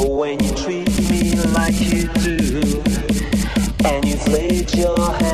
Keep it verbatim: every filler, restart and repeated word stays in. When you treat me like you do, and you've laid your hand